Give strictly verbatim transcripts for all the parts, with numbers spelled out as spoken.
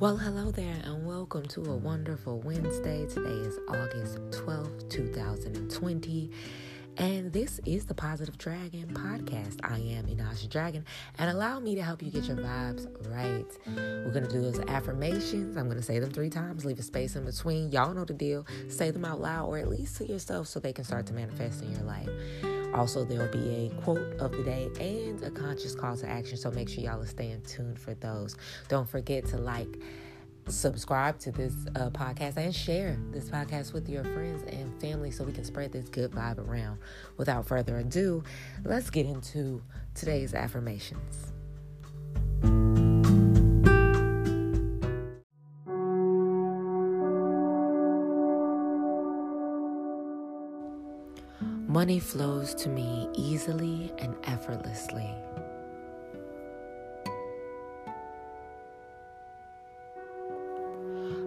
Well, hello there and welcome to a wonderful Wednesday. Today is August twelfth, two thousand twenty, and this is the Positive Dragon Podcast. I am Inaja Dragon, and allow me to help you get your vibes right. We're going to do those affirmations. I'm going to say them three times, leave a space in between. Y'all know the deal. Say them out loud or at least to yourself so they can start to manifest in your life. Also, there will be a quote of the day and a conscious call to action, so make sure y'all are staying tuned for those. Don't forget to like, subscribe to this uh, podcast, and share this podcast with your friends and family so we can spread this good vibe around. Without further ado, let's get into today's affirmations. Money flows to me easily and effortlessly.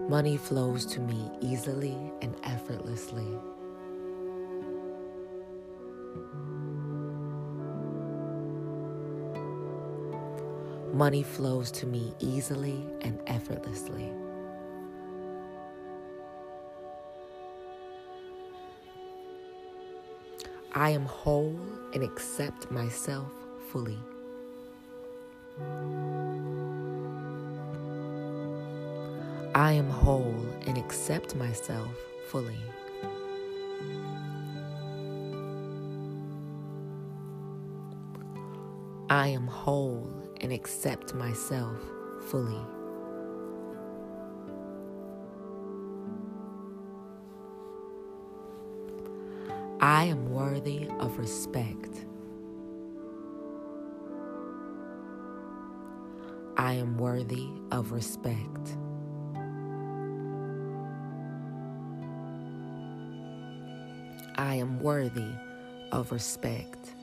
Money flows to me easily and effortlessly. Money flows to me easily and effortlessly. I am whole and accept myself fully. I am whole and accept myself fully. I am whole and accept myself fully. I am worthy of respect. I am worthy of respect. I am worthy of respect.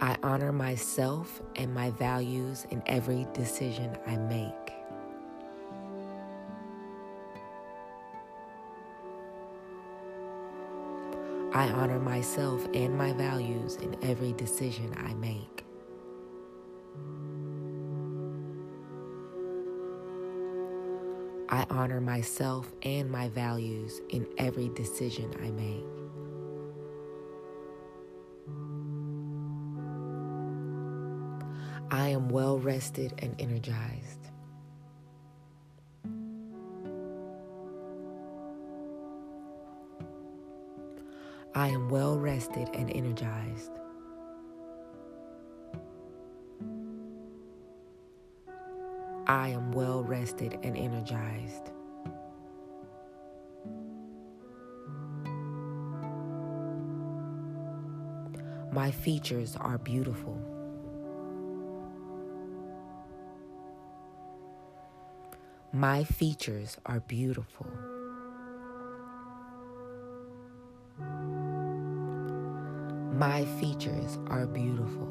I honor myself and my values in every decision I make. I honor myself and my values in every decision I make. I honor myself and my values in every decision I make. I am well rested and energized. I am well rested and energized. I am well rested and energized. My features are beautiful. My features are beautiful. My features are beautiful.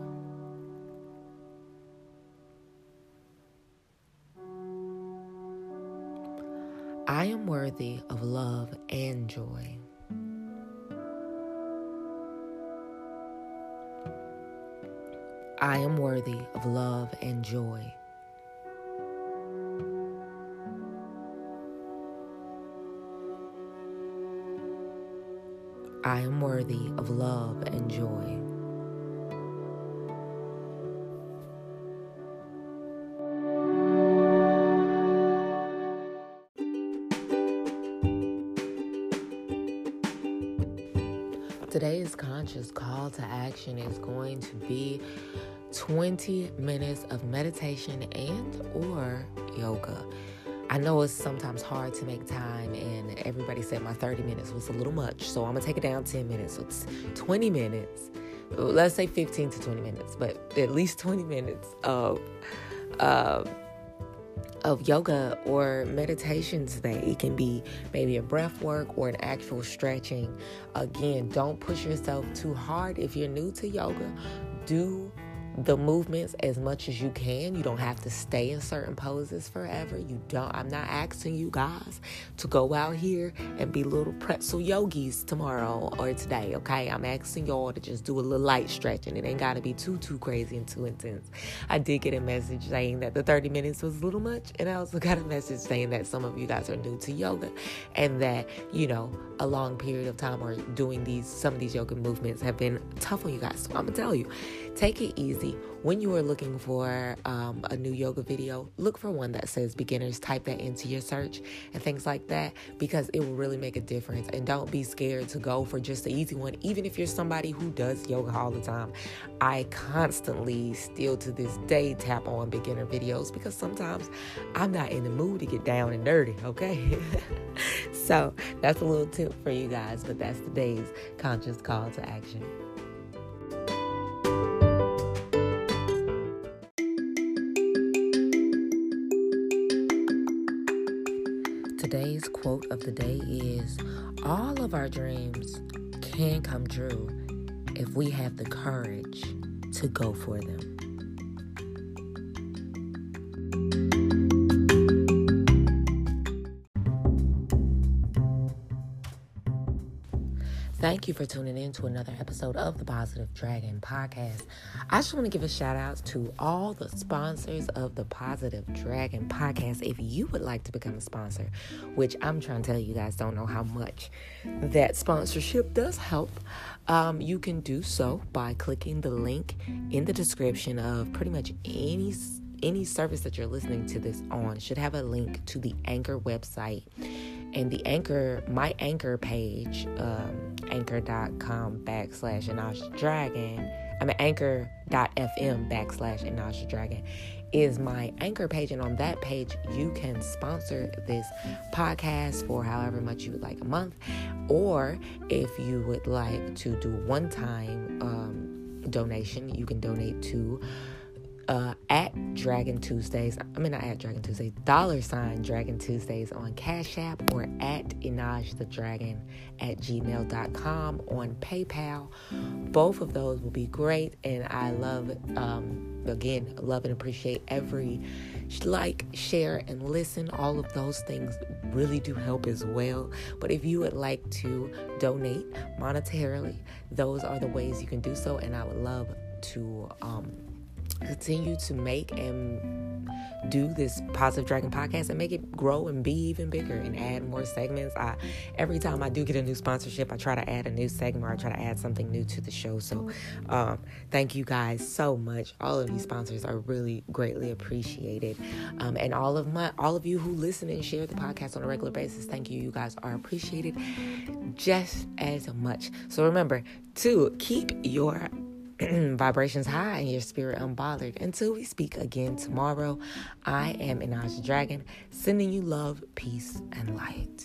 I am worthy of love and joy. I am worthy of love and joy. I am worthy of love and joy. Today's conscious call to action is going to be twenty minutes of meditation and or yoga. I know it's sometimes hard to make time, and everybody said my thirty minutes was a little much, so I'm going to take it down ten minutes, so it's twenty minutes. Let's say fifteen to twenty minutes, but at least twenty minutes of, uh, of yoga or meditation today. It can be maybe a breath work or an actual stretching. Again, don't push yourself too hard. If you're new to yoga, do the movements as much as you can. You don't have to stay in certain poses forever. You don't. I'm not asking you guys to go out here and be little pretzel yogis tomorrow or today, okay? I'm asking y'all to just do a little light stretching. It ain't got to be too, too crazy and too intense. I did get a message saying that the thirty minutes was a little much, and I also got a message saying that some of you guys are new to yoga and that, you know, a long period of time or doing these some of these yoga movements have been tough on you guys. So I'm going to tell you, take it easy. When you are looking for um, a new yoga video, look for one that says beginners, type that into your search and things like that, because it will really make a difference. And don't be scared to go for just the easy one. Even if you're somebody who does yoga all the time, I constantly still to this day tap on beginner videos because sometimes I'm not in the mood to get down and dirty, okay? So that's a little tip for you guys, but that's today's conscious call to action. Today's quote of the day is, all of our dreams can come true if we have the courage to go for them. Thank you for tuning in to another episode of the Positive Dragon Podcast. I just want to give a shout out to all the sponsors of the Positive Dragon Podcast. If you would like to become a sponsor, which I'm trying to tell you, you guys don't know how much that sponsorship does help, um, you can do so by clicking the link in the description of pretty much any any service that you're listening to this on. Should have a link to the Anchor website. And the Anchor, my Anchor page, um, anchor.com backslash Inaja Dragon, I mean, anchor dot f m backslash Inaja Dragon is my Anchor page. And on that page, you can sponsor this podcast for however much you would like, a month. Or if you would like to do one time um, donation, you can donate to Uh, at Dragon Tuesdays, I mean not at Dragon Tuesdays, dollar sign Dragon Tuesdays on Cash App, or at Inaja the Dragon at gmail dot com on PayPal. Both of those will be great, and I love, um, again, love and appreciate every like, share, and listen. All of those things really do help as well. But if you would like to donate monetarily, those are the ways you can do so, and I would love to um continue to make and do this Positive Dragon Podcast and make it grow and be even bigger and add more segments. I, every time I do get a new sponsorship, I try to add a new segment or I try to add something new to the show. So um, thank you guys so much. All of these sponsors are really greatly appreciated. Um, and all of my, all of you who listen and share the podcast on a regular basis, thank you. You guys are appreciated just as much. So remember to keep your vibrations high and your spirit unbothered. Until we speak again tomorrow, I am Inaja Dragon, sending you love, peace, and light.